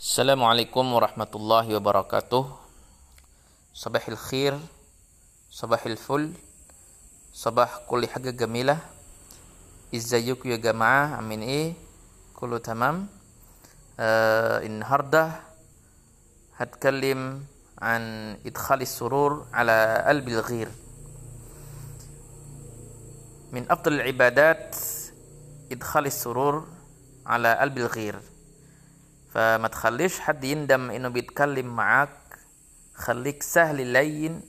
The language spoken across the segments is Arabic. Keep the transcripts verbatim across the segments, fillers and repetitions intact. Assalamualaikum warahmatullahi wabarakatuh. صباح الخير، صباح الفل، صباح كل حاجة جميلة. ازيكم يا جماعة؟ عاملين ايه؟ كله تمام. آه النهاردة هتكلم عن إدخال السرور على قلب الغير. من أفضل العبادات إدخال السرور على قلب الغير، فما تخليش حد يندم إنه بيتكلم معاك. خليك سهل لين،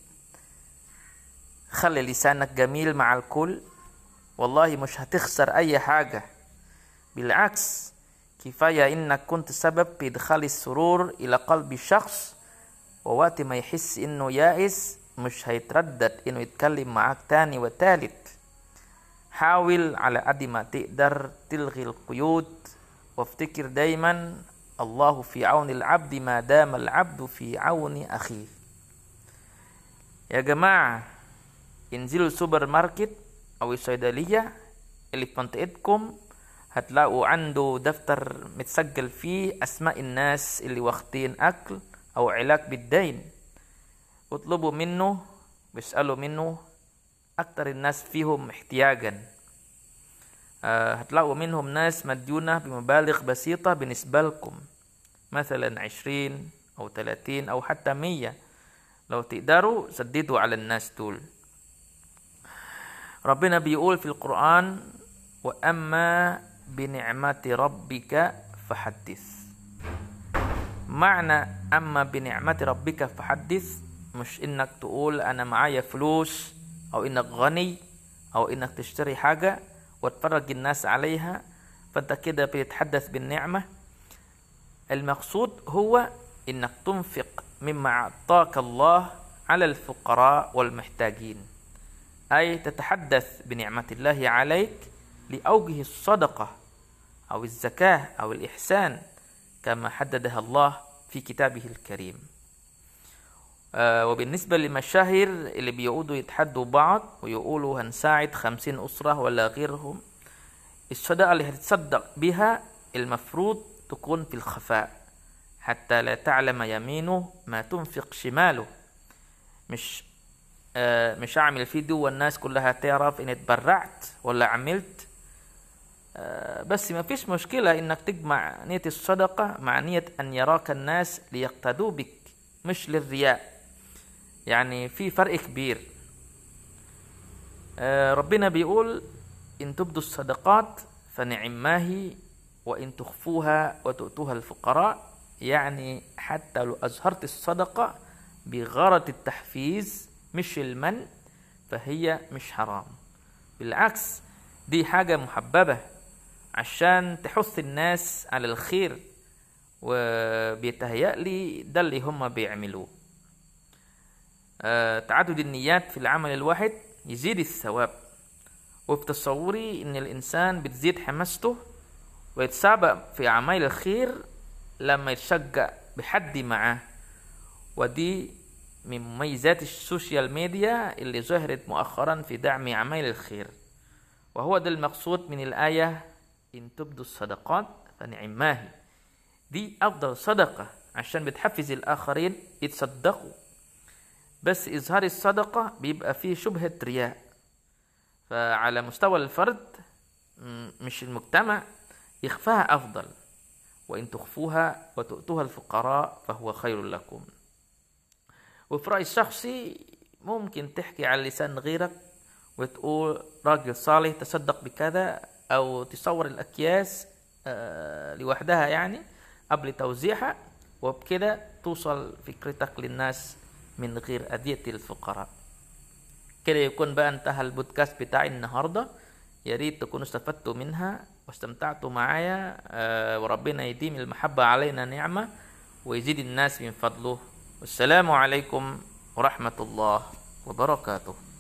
خلي لسانك جميل مع الكل، والله مش هتخسر أي حاجة. بالعكس، كفاية إنك كنت سبب بإدخال السرور إلى قلب الشخص، ووقت ما يحس إنه يائس مش هيتردد إنه يتكلم معاك تاني وتالت. حاول على قد ما تقدر تلغي القيود، وافتكر دايما الله في عون العبد ما دام العبد في عون أخيه. يا جماعة، انزلوا السوبر ماركت أو الصيدلية اللي في منطقتكم، هتلاقوا عنده دفتر متسجل فيه أسماء الناس اللي واخدين أكل أو علاج بالدين. اطلبوا منه واسألوا منه، أكتر الناس فيهم احتياجا. أه هتلاقوا منهم ناس مديونة بمبالغ بسيطة بالنسبة لكم، مثلا عشرين أو تلاتين أو حتى مية. لو تقدروا سددوا على الناس دول. ربنا بيقول في القرآن: وأما بنعمة ربك فحدث. معنى أما بنعمة ربك فحدث مش إنك تقول أنا معايا فلوس، أو إنك غني، أو إنك تشتري حاجة وتفرج الناس عليها فأنت كده بتتحدث بالنعمة. المقصود هو إنك تنفق مما أعطاك الله على الفقراء والمحتاجين، أي تتحدث بنعمة الله عليك لأوجه الصدقة أو الزكاة أو الإحسان كما حددها الله في كتابه الكريم. آه وبالنسبة للمشاهير اللي بيقعدوا يتحدوا بعض ويقولوا هنساعد خمسين أسرة ولا غيرهم، الصدقة اللي هتتصدق بها المفروض تكون في الخفاء، حتى لا تعلم يمينه ما تنفق شماله. مش آه مش أعمل فيديو والناس كلها تعرف إن اتبرعت ولا عملت. آه بس ما فيش مشكلة إنك تجمع نية الصدقة مع نية أن يراك الناس ليقتدوا بك، مش للرياء. يعني في فرق كبير. آه ربنا بيقول: إن تبدوا الصدقات فنعما هي وإن تخفوها وتؤتوها الفقراء. يعني حتى لو أظهرت الصدقة بغرض التحفيز مش المن، فهي مش حرام. بالعكس، دي حاجة محببة عشان تحث الناس على الخير، وبيتهيألي ده اللي هم بيعملوه. آه تعدد النيات في العمل الواحد يزيد الثواب. وفي تصوري إن الإنسان بتزيد حماسته ويتسابق في أعمال الخير لما يتشجع بحد معاه. ودي من مميزات السوشيال ميديا اللي ظهرت مؤخرا في دعم أعمال الخير، وهو ده المقصود من الآية: إن تبدوا الصدقات فنعماه. دي أفضل صدقة عشان بتحفز الآخرين يتصدقوا. بس إظهار الصدقة بيبقى فيه شبهة رياء، فعلى مستوى الفرد مش المجتمع يخفاها أفضل. وإن تخفوها وتؤتوها الفقراء فهو خير لكم. وفي رأيي الشخصي، ممكن تحكي على لسان غيرك وتقول راجل صالح تصدق بكذا، أو تصور الأكياس آه لوحدها يعني قبل توزيعها، وبكده توصل فكرتك للناس من غير أذية الفقراء. كده يكون بقى انتهى البودكاست بتاعي النهاردة. يا ريت تكونوا استفدتوا منها واستمتعتوا معايا. آه وربنا يديم المحبة علينا نعمة ويزيد الناس من فضله. والسلام عليكم ورحمة الله وبركاته.